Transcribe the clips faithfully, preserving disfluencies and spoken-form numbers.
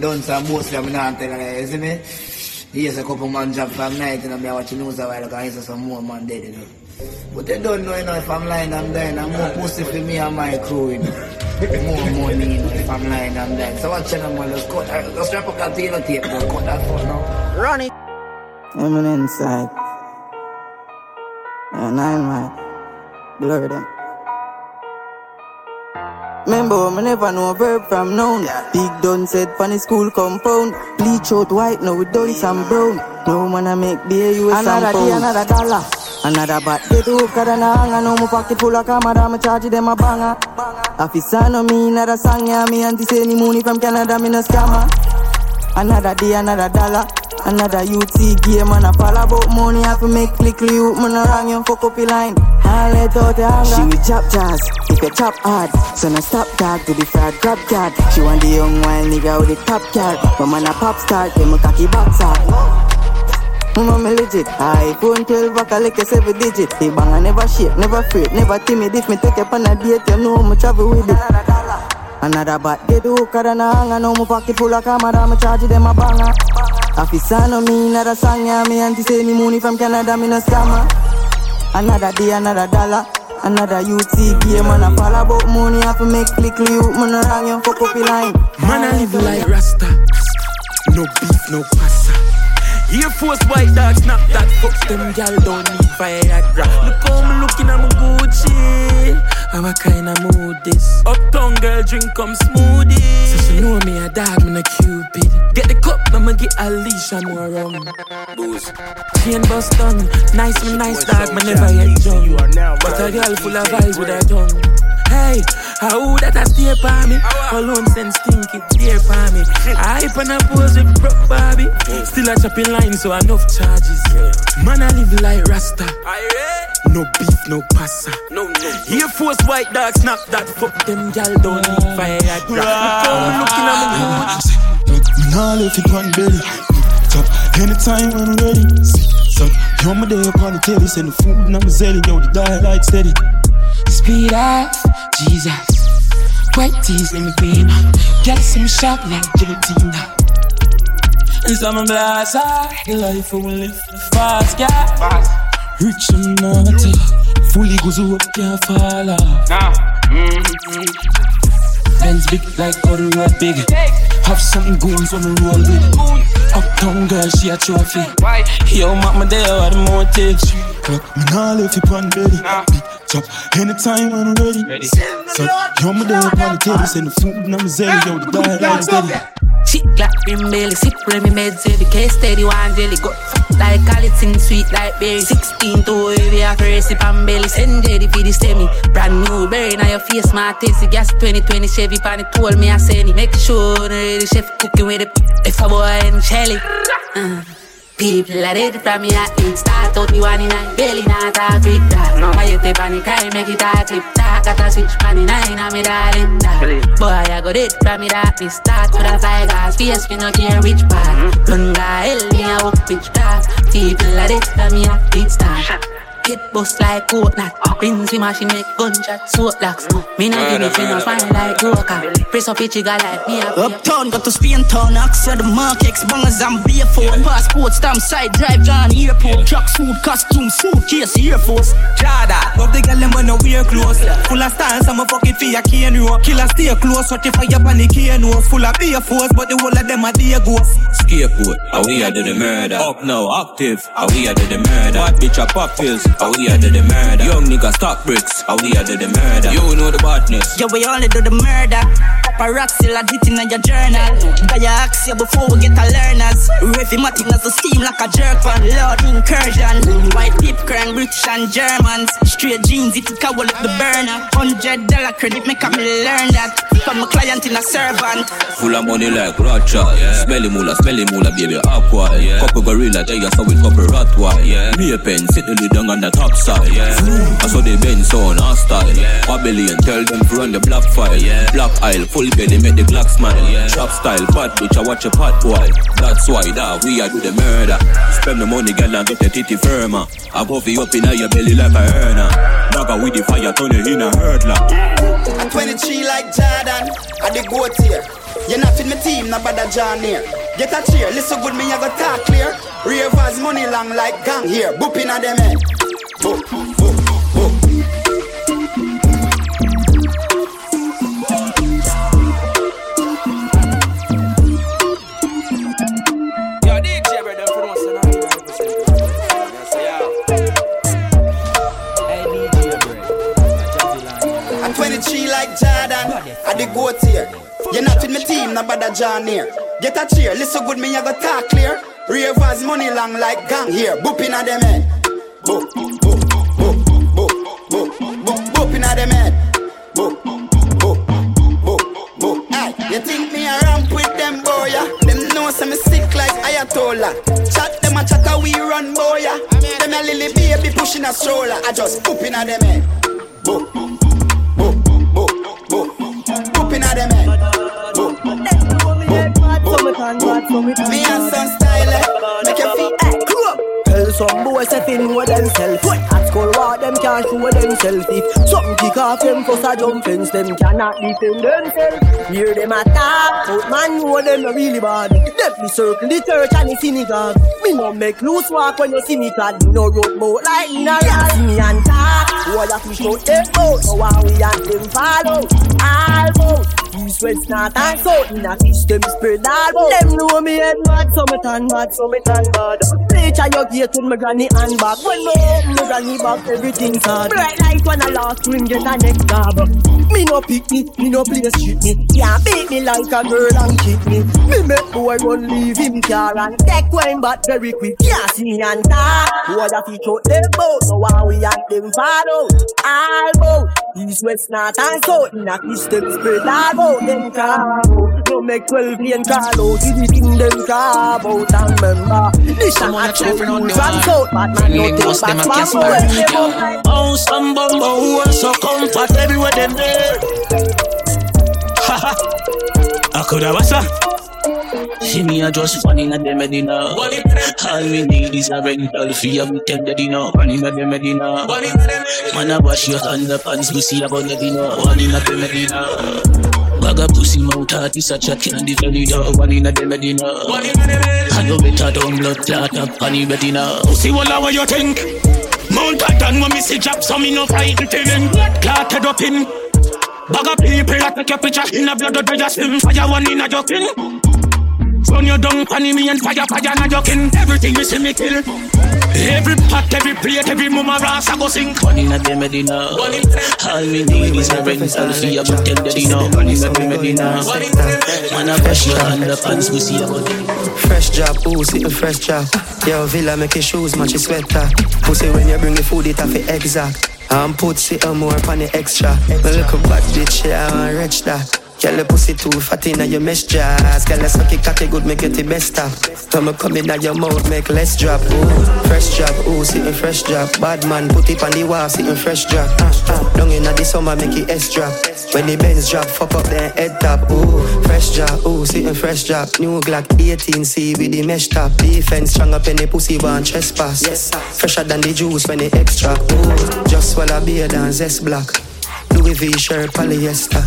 done some mostly I'm not telling you, you see me? Here's a couple man job from night and I'm watching news a while ago and here's some more man dead, you know. But they don't know, you know, if I'm lying, I'm dying. I'm more pussy for me and my crew, you know. More money, you know, if I'm lying, I'm dying. So watch them, man, let's cut, let's wrap up that tail tape, let's cut that phone now. Run it! I'm an inside. And I'm like, blur them. Remember, I never know a verb from noun. Big done said funny school compound. Bleach out white, now we done some brown. No man I make beer, you a another day, another dollar. Another bat, get hook at an hang. I know my pocket full of camera, I charge them a banger. Afisa no me, another song, yeah. Me auntie say any money from Canada, me no scammer. Another day, another dollar. Another U T game, man, I fall about money. I have to make quickly, you man, I rang you, fuck up your line. I let out the anger. She with chop jazz, if you chop hard. So no stop tag to the fraud, grab card. She want the young wild nigga with the top card. But man, a pop star, they my cocky box out. Mama legit, iPhone twelve, I collect a seven digit. The bang I never shake, never afraid, never timid. If me take up on a date, you know how I travel with it. Another bat, get hooked at an hang. I know my pocket full of camera, I charge them a banger. Afisa no me, another song, yeah. Me auntie say me money from Canada, me no scammer. Another day, another dollar. Another U T game, man, I fall about money. I have to make click, you man, I rang you, fuck up your line. Man, I live like Rasta. No beef, no pasta. Air Force white dogs, snap that. Fuck them gal, don't need Viagra. Look how me looking at my Gucci. How I kind of mood this. Uptown girl drink come smoothie. So she know me a dog, me a Cupid. Get the cup, I'ma get a leash and more rum. Booze, chain bust done. Nice, me nice dog, me never get drunk. But a girl full of eyes with her tongue. Hey, how that I stay by me? Alone sense think it dear by me. I hype and I pose with broke Bobby. Still a chopping line, so enough charges. Man, I live like Rasta. No beef, no pasta. No, no. Air Force white dog, snap that. Fuck them gal, don't need Viagra. Look how I'm looking at my good. Me nah left it on belly. Top anytime when I'm ready. So you're my day upon the telly. Send the food and I'm zelly. Yo, the dial light steady. Speed up, Jesus. White tees, let me be. Get some sharp like gelatina. And some of us are the life we live fast, yeah. Fast. Rich and naughty. Fully goes up, can't fall off. Nah. Mm-hmm. Benz big like other road big. Have something goons on the roll with. Uptown girl, she a trophy. Why? Yo, mama, they are the mortgage. But me nah left it on belly. Nah. Anytime I'm ready, ready. So you're my day upon the table. Send the food and I'm zelly. Yo, the diet light steady. Chick like rim belly, sip remi meds every case steady one jelly. Got fucked like Calitin, sweet like berry. Sixteen to heavy, I first sip and belly. Send jelly for the semi. Brand new berry, now your face my tasty. Gas twenty twenty Chevy, pan it told me I send it. Make sure the ready chef cooking with the if a boy and Shelly. Uh. People are ready from me at eight. Start out me one in nine. Belly not talk with that. No. Why you take on the crime, make it a clip. Talk at a switch pan in nine and me darling that. Boy, I got it from me that me start. With a fly gas, face me no care which part. Mm-hmm. Run guy, hell me a up bitch class. People are ready from me at eight. Start. Get bust like coconut. Rings we machine make gunshot soap locks. Me no give me famous wine like Goka. Press up a chigga like me. Uptown got to Spain town. Access the mark X bangers and beer for passport stamp side drive down airport. Truck suit costume suitcase Air Force. Jada up the girl them when no wear clothes. Full of stance I'm a fucking fear canoe. Killer stay close. What if I up on the canoes? Full of beer force but the whole of them are dear ghosts. Scapegoat. Are we under the murder? Up now active. Are we under the murder? Bad bitch a pop pills. How we are do the murder? Young niggas stock bricks. How we are do the murder? You know the badness. Yeah, we only do the murder. Paparazzi like hitting on your journal. Gotta ask you before we get a learners. Refimatic as a steam like a jerk on Lord incursion. White tip crank British and Germans. Straight jeans if you can wallet the burner. Hundred dollar credit make me learn that. From a client in a servant. Full of money like Rocha. Yeah. Smelly moolah, smelly moolah, baby aqua. Yeah. Couple gorilla, they are so we couple ratwa. Yeah. Me a pen, sit the lid down on the top side. Yeah. I saw the Benz on our style. Yeah. Babylon, tell them to run the black file. Yeah. Black aisle, full belly, make the Glock smile. Yeah. Trap style, bad bitch, I watch a pot boy. That's why that we are do the murder. Spend the money, girl, and get the titty firmer. I go for you up in your belly like a earner. Dagger with the fire, turn it in a hurdler. I'm twenty-three like Jordan, I the goat here. You're not in my team, no bother John here. Get a cheer, listen good, me you go talk clear. Ravers money long like gang here. Booping at them end. Boop, boop, boop. I the goat here. You're not in my team, no bother John here. Get a cheer, listen good, me I go talk clear. Ravers money long like gang here. Booping at them head. Boop, boop, boop, boop, boop, boop, boop, booping at them head. Boop, boop, boop, boop. Aye, you think me a ramp with them boya? Them know some sick like Ayatollah. Chat them a chatter, we run boya. Them a lily baby pushing a stroller. I just booping at them head. Boop, boop, boop, boop, boop. Them men. Boop, boop, boop. Me and some style, make your feet act cool. Tell some boys a thing with themselves. At school, what them can't show themselves. If some kick off them cause a jump fence, them cannot defend themselves. Hear them attack, but man know them really bad. Definitely circle the church and the synagogue. Me no make loose walk when you see me clad. Me no rope boat like in a rat. Me and talk, all the fish out them boat. So why we and them follow? All boat. East, west, north and south. In a fish them spread all boat. Them know me head mad, so me tan mad, so me tan bad. Preach a your gate with my granny and back. When me open my granny back, everything sad. Bright light when I last ring get a neck job. Me no pick me, me no play shit me. Yeah, beat me like a girl and kick me. Me make boy run leave him car and take wine back very quick. Yeah, see and talk. All the fish out them boat. So why we and them follow? All boat. East, west, north and south. In a fish them spread all boat. Them car out, no make twelve and car out. It is in them car out and remember. This time I check for no transport, but man no take back my phone. Oh, some bumbo who are so comfort everywhere them there. Haha, I could have a see me a just running at the Medina. All we need is a rental fee of ten the dinner. Running at the Medina. Man I wash your underpants, we see about the dinner. Running at the Medina. Bag a pussy mouth heart is such a candy valley though. One in a Medina. I know better don't blood clot up on the Medina. Pussy walla what you think? Mount I done when me see job so me no frightened feeling. Blood clotted up in. Bag a people that take your picture in a blood of just swim. Fire one in a joking. Run you down panny me and fire fire na joking. Everything you see me kill. Every pot, every plate, every mumma ras I go sink. One in a de Medina. All we need is a rental fee about ten dinner. One in a de Medina. Man I brush your underpants, we see about it. Fresh job, ooh, see a fresh job. Yo, villa make your shoes match your sweater. Pussy when you bring the food, it have it exact. And put sit a more upon the extra. Me look a bad bitch, yeah, I want rich that. Girl, the pussy too fat inna your mesh jazz. Girl, I suck it, cocky good, make it the best up. Come and come inna your mouth, make less drop. Ooh, fresh drop, ooh, sitting fresh drop. Bad man, put it on the wall, sitting fresh drop. Long inna the summer, make it S drop. When the Benz drop, fuck up then head top. Ooh, fresh drop, ooh, sitting fresh drop. New Glock eighteen C with the mesh top. Defense strong up in the pussy want trespass. Yes, fresher than the juice when it extra. Ooh, just swallow beer than zest block. Louis V shirt polyester.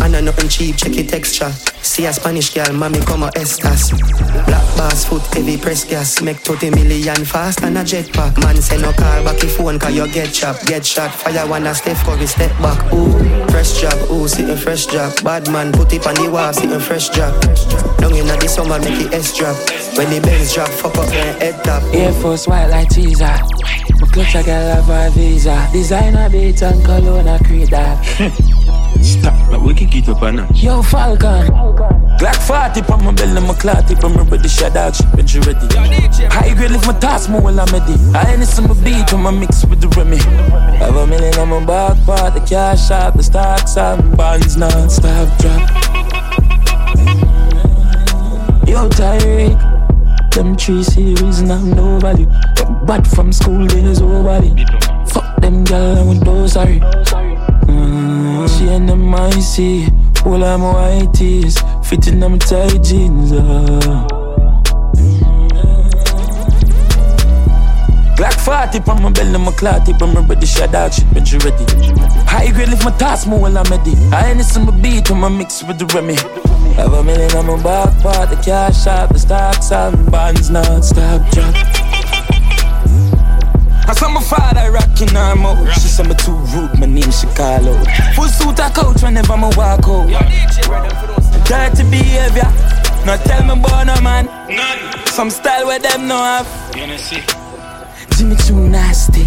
And I nothing cheap, check it extra. See a Spanish girl, mommy come a estas. Black bars, foot heavy press gas. Make thirty million fast and a jetpack. Man say no call back your phone cause you get chopped. Get shot, fire wanna step Curry step back. Ooh, fresh job, ooh, sitting fresh job. Bad man, put it on the wall, sitting fresh job. Long inna the summer, make it S drop. When the Benz drop, fuck up and head top. Air Force white like teaser. My clutch a girl have a visa. Designer beat and cologne a creed that. Stop, but we can get up on that. Yo, Falcon. Glock forty pon my belly, my clotty pon my body. Shut out, shit, bitch, you ready? High grade lift my task, my well, I'm ready. I ain't some beat when I mix with the Remy. Have a million on my back part, the cash out, the stocks out, the bonds non-stop drop. Yo, Tyreek. Them three series now nobody. Bad from school days, nobody. Fuck them gal, I went no sorry. She and them icy, all of my white tees, fitting them tight jeans. Uh. Black forty from my belly, my clotty, from my ready. Shad dog shit, but you ready. High grade lift my task, more while I'm ready. I ain't some beat on my mix with the Remy. Have a million on my back part, the cash shop, the stocks and bonds, not stop drop. I saw my father rocking her mouth. She said me too rude, my name she call out. Full suit a coach whenever I walk out. Dirty behavior, not tell me about no man. None. Some style where them no have. Jimmy too nasty,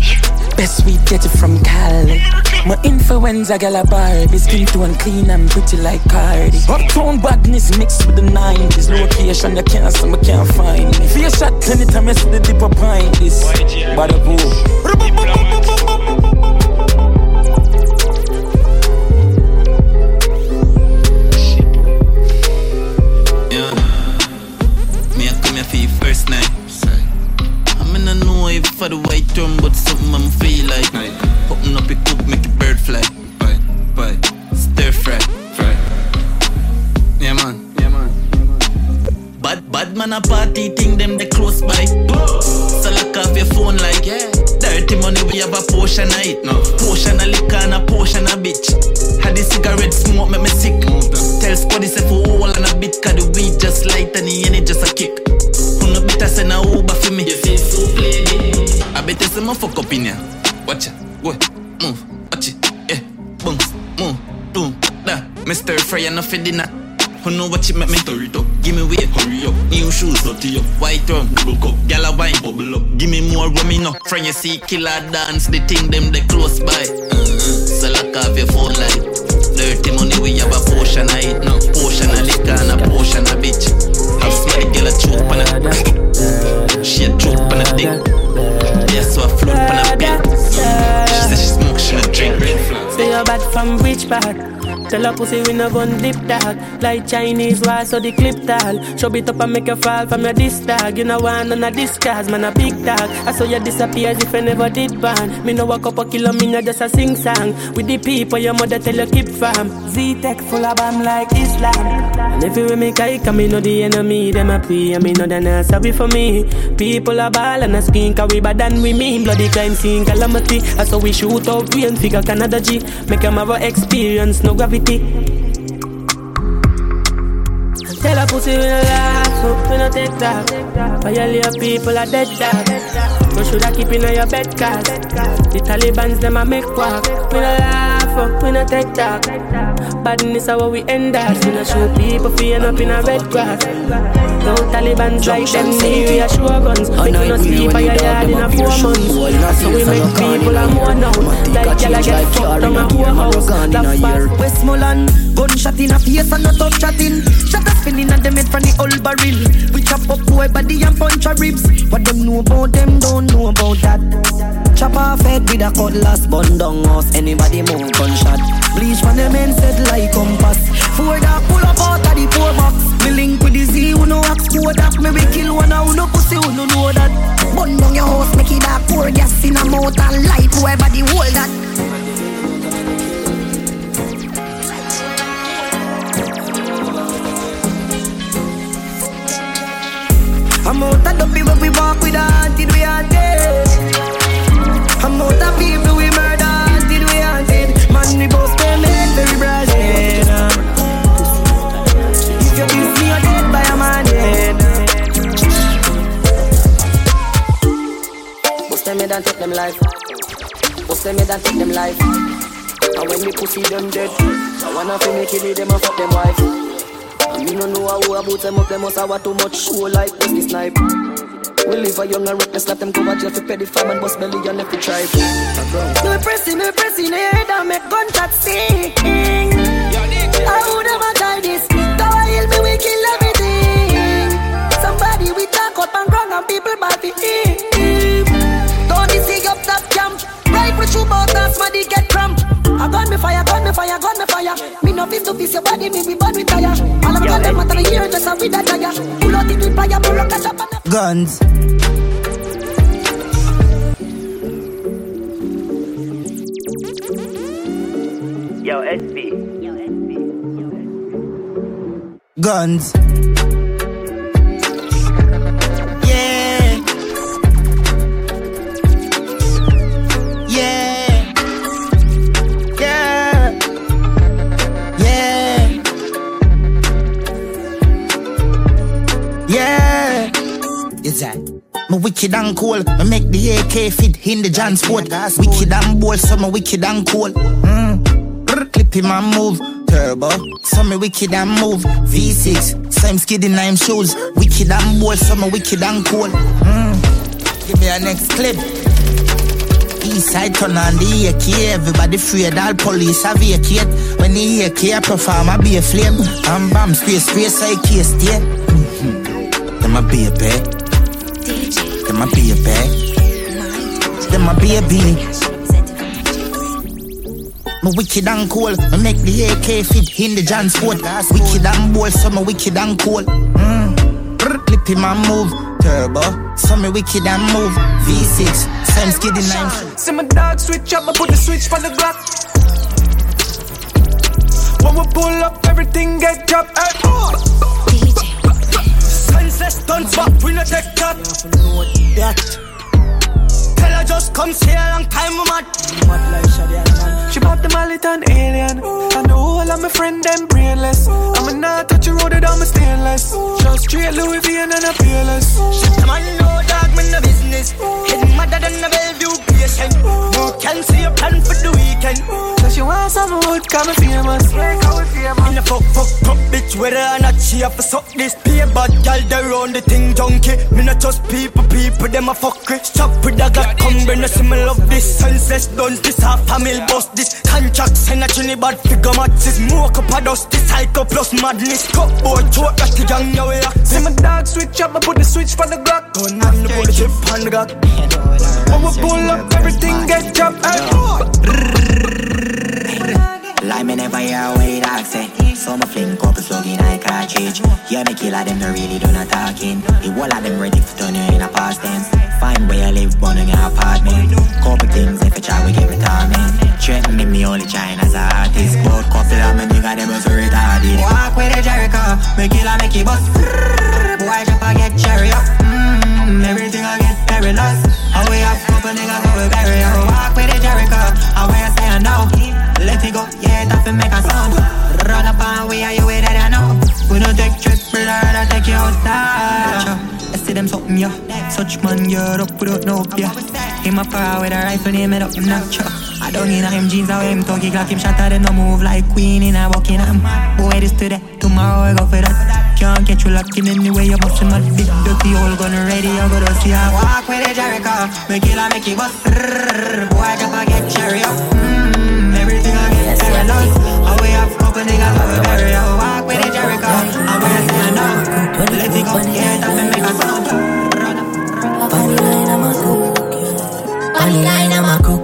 best we get it from Cali. My influenza gal a Barbie, skin too unclean and pretty like Cardi. Uptown badness mixed with the nineties. Location you can't see, me can't find me. Fear shot anytime I see the dip up behind this. Bada boo. For the white drum, but something I'm feel like. Open up your coop, make a bird fly. Bye, bye, stir fry, fry. Yeah man, yeah man, yeah man. Bad, bad man a party thing, them they close by. So lock off your phone like, yeah. Dirty money, we have a portion of it. No. Portion of liquor and a portion of bitch. Had the cigarette smoke, make me sick. Mm-hmm. Tell Spuddy say for all and a bit, cause the weed just light and the energy just a kick. Who no better send a Uber for me? You see, so play it. I bet there's some fuck up in here. Watch it, go, move, watch it, yeah, bounce, move, boom, da. Me stir fry enough for dinner. Who know what you make me stir it up? Give me weight, hurry up. New shoes, dirty up. White rum, double cup. Gala wine, bubble up. Give me more rum enough. Friend, you see, killer dance. They think them they close by. Uh-uh. So lock off your phone light. Dirty money, we have a portion of it now. Portion of liquor and a portion of bitch. Have somebody get a choke on a. She a choke on a dick. So I float on a bit. She said she smokes, she not drink. Say you're bad from which part? Tell her pussy we no gon' dip that. Like Chinese war, so the clip tall. Show it up and make you fall from your disc tag. You know one on a disc cars, man a big tag. I saw you disappear as if I never did ban. Me no walk up a kilo, me no just a sing song. With the people your mother tell you keep fam. Z-Tech full of bam like Islam. And if you will make I come, me know the enemy. Them a pray and me know they're not sorry for me. People a ball and a skin, cause we bad and we mean. Bloody crime scene calamity. I saw we shoot up, we and figure Canada G. Make them have a experience, no gravity. Tell a pussy we no laugh, hope we no take that. For your little people are dead dog. No shoulda keep in your bed cause the Taliban's them a make walk. We no laugh, hope we no take that. Badness is how we end us. We no shoot people for end up in a red grass. No Taliban's like them knee we a show guns. We no sleep by your yard in a four months. So we make people a more now. Like y'all get fucked on a poor house. That's fast West Moland. Gunshot in a face and not up chatting. Shut up spinning at them head from the old barrel. We chop up boy body and punch a ribs. What them know about them don't know about that. Chop off head with a cutlass. Bun down house anybody move gunshot. Bleach from them men said like compass. Four that pull up out of the poor box. Me link with the Z who no axe for that. Me we kill one who no pussy who no know that. Bun down your house make it a pour gas in a mouth and light whoever the hold that. I'm out of dopey when we walk with her until we are dead. I'm out of people we murder until we are dead. Man, we both spend men very Brazilian. If you miss me, you're dead by a man dead. Most them don't take them life. Most them don't take them life. And when we pussy them dead, I wanna finish killing them and fuck them wife. You don't know how about them up, them must have too much show like this snipe. We live a young and reckless, let them go out jail for petty farm and bust belly and every tribe. No pressing, no pressing, head and make gunshot sing. I would never die this, God help me, we kill everything. Somebody we talk up and wrong and people bad be eat. Don't you see up that jump, right with you both that's when they get cramped. I got me fire, got me fire, got me fire. Me no fist to fist your body, me be born with fire. All of them matter the year, just a with a tire. Pull out the fire, pull out the shop and the guns. Yo, S B. Yo, S B. Yo, S B. Guns. Yeah. design. My wicked and cool, I make the A K fit in the John Sport. Wicked and bold, so my wicked and cool. Mm. Clip him and move. Turbo, so me wicked and move. V six, same skid in nine shoes. Wicked and bold, so me wicked and cool. Mm. Give me a next clip. Eastside turn on the A K. Everybody afraid, all police have vacate. When the A K perform, I be a flame. Bam bam, space, space, I case there. Mm-hmm. Them a baby. Them a baby. Them a baby. My wicked and cool, I make the A K fit in the John Sport. Wicked and bold, so my wicked and cool. Mm. Clip him and move. Turbo, so my wicked and move. V six, same skid in nine. See my dog switch up, I put the switch on the Glock. When we pull up, everything get dropped. Hey, oh. D J. Senseless stunts, but we not take that. That. Tell her just come see a long time, mad. Mad like Shadian. She bought the mallet and alien. Ooh. And the whole of my friend, them brainless. Ooh. I'm a not touch you road it on my stainless. Ooh. Just straight Louis V and a peerless. Shut the man, no dog, man, no business. It's madder than a Bellevue patient. You can see a plan for the weekend. Ooh. So she wants some wood, come famous. Break out famous. In the fuck, fuck, fuck, bitch, whether or not she have to suck this pay. But y'all, they run the thing junkie. Me not just people, people, them a fuckery. Stop with that, God, come, bring us some love. This senseless dance, this half family bust. This contract send a chilly bad figure match. This smoke up a dust, this psycho plus madness. Cup boy, choke that the gang now we rock. See my dog switch up, I put the switch for the Glock. Gun and the bullet chip on the Glock. When we pull up, everything get dropped. Like me never hear what the dog say. So me fling couple slugging like cartridge. Yeah, me kill a them, they really do not talking. The whole of them ready for turning in a past tense. Find where you live, born in your apartment. Couple things, if you try, we get retirement. Threaten me, me only China's artist. Both couple of me nigga, them was retarded. Walk with a Jericho, me kill a Mickey bus. Boy, drop a get cherry up. Mmm, everything I get perilous. How we have couple niggas, how we bury her. Walk with a Jericho, how we say I know. Let it go, yeah, that will make a sound. Run up on we are you with that I know. We don't take trips, brother, I take you outside. I see them something, yeah. Such man, you're up, we don't know, yeah. Him a power with a rifle, name it up, him not sure. I don't need him jeans, I wear him talkie clock, him shot at him, no move like Queen in a walking arm. Boy, this today, tomorrow I go for that. Can't catch you locked him anyway, you're busting my big dirty old gun ready, I go to see her. Walk with a Jericho, make it like Mickey bust. Boy, I gotta get cherry up. Mmm, everything I get is very nice. I wear a couple niggas, I wear a berry. Walk with a Jericho, I wear a stand up. Let it go, yeah, that will make a sound. Funny line, I'm a cook. Funny line, I'm a cook.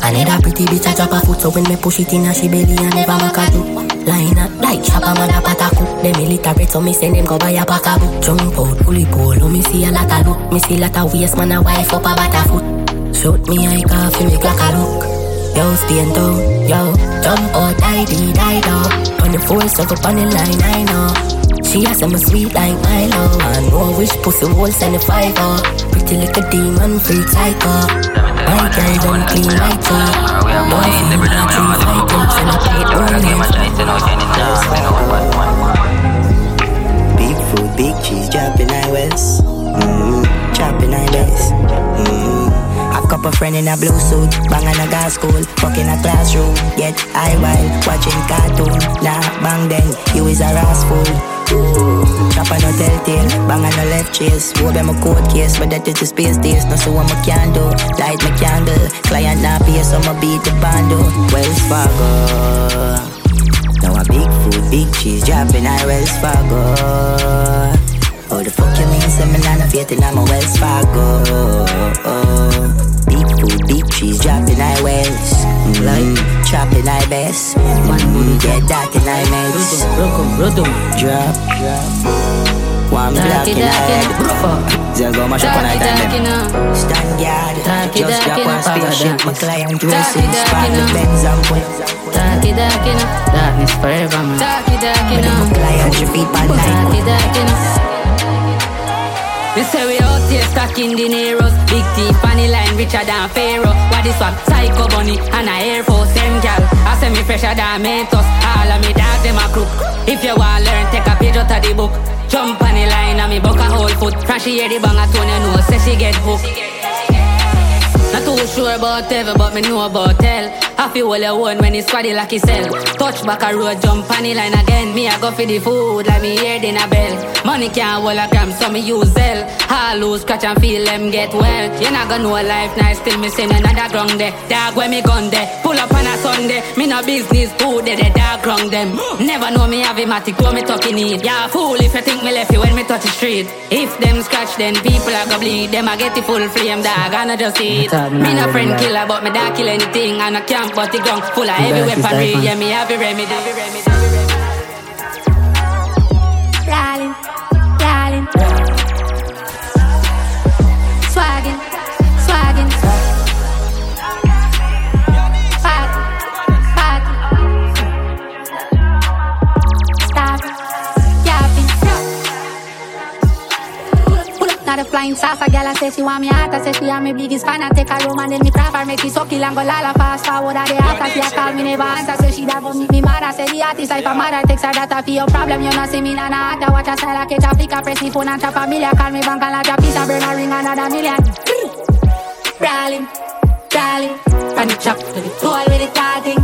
I need a pretty bitch, I drop a foot. So when me push it in a she belly and never make a do. Line up like Shabba man a pataku. Them illiterate so me send them go buy a pack a book. Jump out, pull it polo, oh, me see a lot of look. Me see a lot of waist, man a wife up a batter foot. Shoot me I coffee, me crack a look. Yo, stay and down, yo. Jump out, die, dee, die, down. On the full stuck up on the line, I know. She has some sweet like Milo. And no wish pussy whole send a five up. Pretty little demon, freak psycho. My girl don't clean like that. No, I feel like I'm a dream fighter. And I play it early. Big food, big cheese, dropping high west. Mmm, dropping high west. Mmm. A couple friend in a blue suit, bang on a gas school, fucking a classroom. Yet I while watching cartoon. Nah, bang then, you is a ass fool. Chop on no telltale, bang on no left chase. Woe them a court case, but that is the space days. No so what me can do, light my candle. Client not pay, so me beat the bando. Wells Fargo. Now a big food, big cheese, dropping I Wells Fargo. Oh the fuck you mean, so me not fitting, I'm a Wells Fargo. Big food, big cheese, dropping I Wells. Like chopping I best. One mm-hmm. Get that in I mess. Rotum, rotum, drop. One block in I head. They'll go mash up on I time. Stand guard. Just drop one spaceship. My client dressing. Spark the Benz and whip. Taki daki na. Darkness forever man. Taki daki na. My client your feet by night. Taki daki na. We say we out here stacking dineros. Big T, funny line, richer than Pharaoh. What is swap? Psycho bunny and a Air Force. Them gal, I say me fresher than Mentos. All of me dogs, them a crook. If you want learn, take a page out of the book. Jump on the line and cause me buck a whole foot. From she hear the bang a tone, you know, say she get hooked. Not too sure about ever, but me know about hell. I feel all your own when it's squaddy like he sell. Touch back a road, jump on the line again. Me I go for the food like me hear the bell. Money can't hold a gram, so me use hell. I lose, scratch and feel them get well. You not gonna know life nice till me sing another ground there. Dog where me gone there, pull up on a Sunday. Me no business, food there, the dog ground them. Never know me have a matic, what me talking need. Yeah, fool if you think me left you when me touch the street. If them scratch, then people are gonna bleed. Them I get the full flame, dog, and I just eat. Me no friend killer, but me dog kill anything, and I can't. But the gun full of heavy weaponry, yeah, me have a remedy. Darling, darling, swaggin', swaggin', party, party, stop, yapping. Pull up now the flying saucer, girl, I say she want me hot, I say she am me biggest fan. I take her home and then me trap her, make she suck it and go lala fast forward at the after. She a call me never answer, so she da go meet me mad. I say the artist life a mother, takes her data for your problem. You know see me na na hot, watch her style, I catch a flick, I press me phone and tap a million. Call me bank and latch a piece, I burn a ring another million. Darling, darling, from the chop to the floor with the tall thing.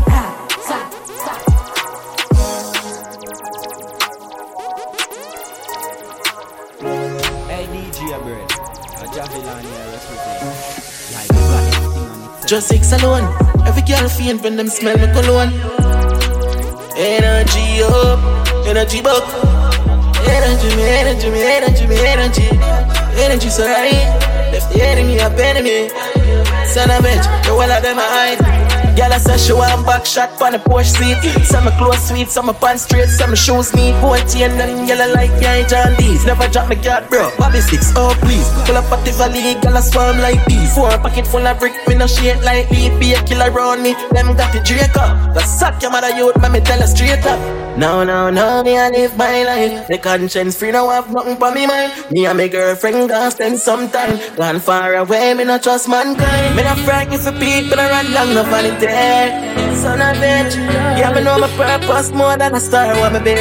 Just sex alone. Every girl faint when them smell me cologne. Energy up, energy buck. Energy me, energy me, energy me, energy. Energy so right, left the enemy up enemy. Son of a bitch, the wall of them I hide. Girl I say she want back shot on the porch seat. Some me clothes sweet, some me pants straight, some me shoes neat. Both chain them yellow like yeah, John Dee's. Never drop me card, bro. Bobby six, oh please. Pull up at the valley, girl I swarm like bees. Four pocket full of brick, me no shade like lead. Be a killer round me, them got the Drake up. The sack your mother youth, man me tell her straight up. No, no, no, me I live my life. The conscience free, no have nothing for me mind. Me and my girlfriend gone spend some time. Gone far away, me no trust mankind. Me not frightened if a people are run long, no vanity. Son of a bitch, yeah, me know my purpose more than a star want me be.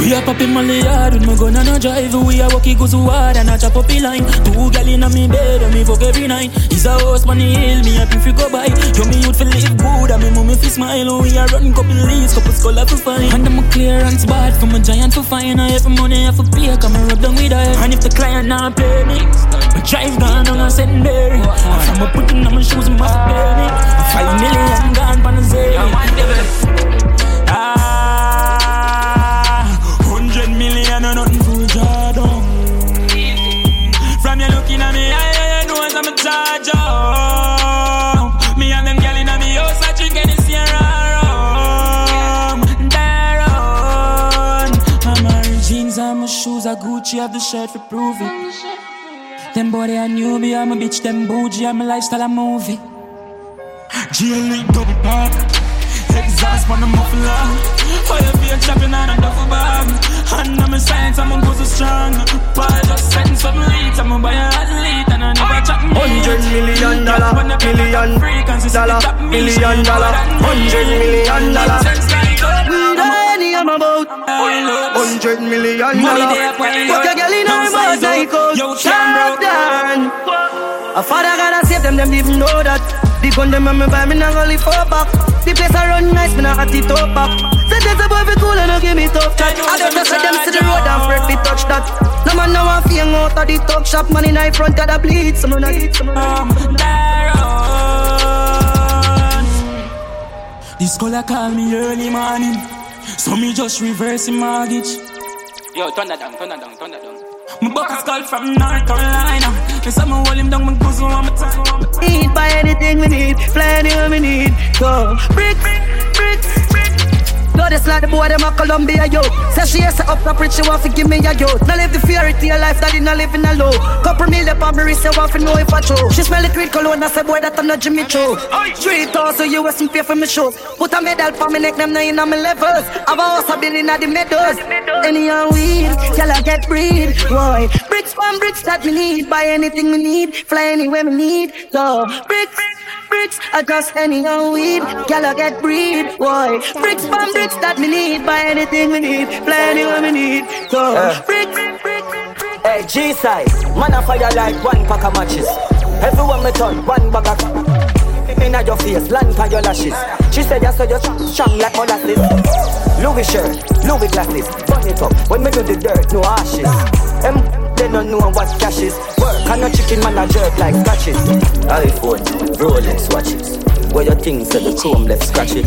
We are popping Molly hard with my gun and a drive. We are walking goes hard and a chop up the line. Two girl in a me bed and me fuck every night. It's a house man hill, me happy if you go by. Yo, me youth feel live good and me mummy feel smile. We are running couple leaves, couple skull up for fine. And I'm a clearance bad for my giant for fine. I have a money, I have a pay, I come and rub down with her. And if the client not pay me, I drive gone on a secondary. I'm a putting on my shoes and must pay me. Five million gone for the zero. Ah, hundred million or nothing for Jordan. From you looking at me, I know as I'm a charger. Me and them girl in me house, I drink any Sierra. Shoes are Gucci, have the shirt for prove it. Them body a newbie, I'm a bitch, them bougie, I'm a lifestyle, a movie. G L E double pack, exhaust on the muffler. Fire be a champion and a duffel bag. And I'm a science, I'm a go so strong. But just setting some leads, I'm a buy a hot lead. And I never chop me. Hundred million dollar, million dollar, million dollar. Hundred million dollar. I'm about hundred million dollars. Fuck your girl in her mouth like a shotgun. A father gotta save them, them even know that. The gun them and me buy me not only four pack. The place I run nice, me not at the top up. Say this above it cool and no give me tough touch. I don't trust them to the road and break me touch that. No man now I feel out of the talk shop. Money in front of the bleed. Someone I eat, someone I eat. This caller call me early morning. So me just reverse in mortgage. Yo, turn that down, turn that down, turn that down. My buck is called from North Carolina. Cause I'm gonna hold him down, my goose on my time. Eat, buy anything we need, fly anywhere we need. Go, brick, brick, brick, brick. Go this like the boy, them a Colombia, yo. Says she is up, up rich, she want to give me a yo. Now live the fairy tale life that didn't live in a low. Couple meal, the family, she want to know if I show. She smell it with cologne, I say, boy, that I'm not Jimmy Choo. Three thousand U S and pay for my shows. Put a medal for me neck, them now in my levels. I've also been in the meadows. Anyhow weed, y'all I get breed. Boy, bricks from bricks that we need. Buy anything we need, fly anywhere we need. So, bricks, bricks, I just anyhow weed. Y'all I get breed. Boy, bricks from bricks that we need. Buy anything we need, fly anywhere we need. So, bricks, bricks, bricks, bricks. like G-side. Man a fire like one pack of matches. Everyone me turn, one bag of inna your face, land for your lashes. She said I saw your strong like molasses. Louis shirt, Louis glasses. Burn it up, when me do the dirt, no ashes. Em, they don't know what cash is. Work and no chicken man a jerk like scratches. iPhone, Rolex watches. Where your things at the chrome left scratch it.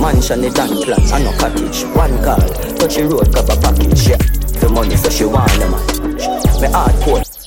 Mansion it and plan and no cottage. One car, touchy road cover package. Yeah. The money so she want the man. Me hardcore.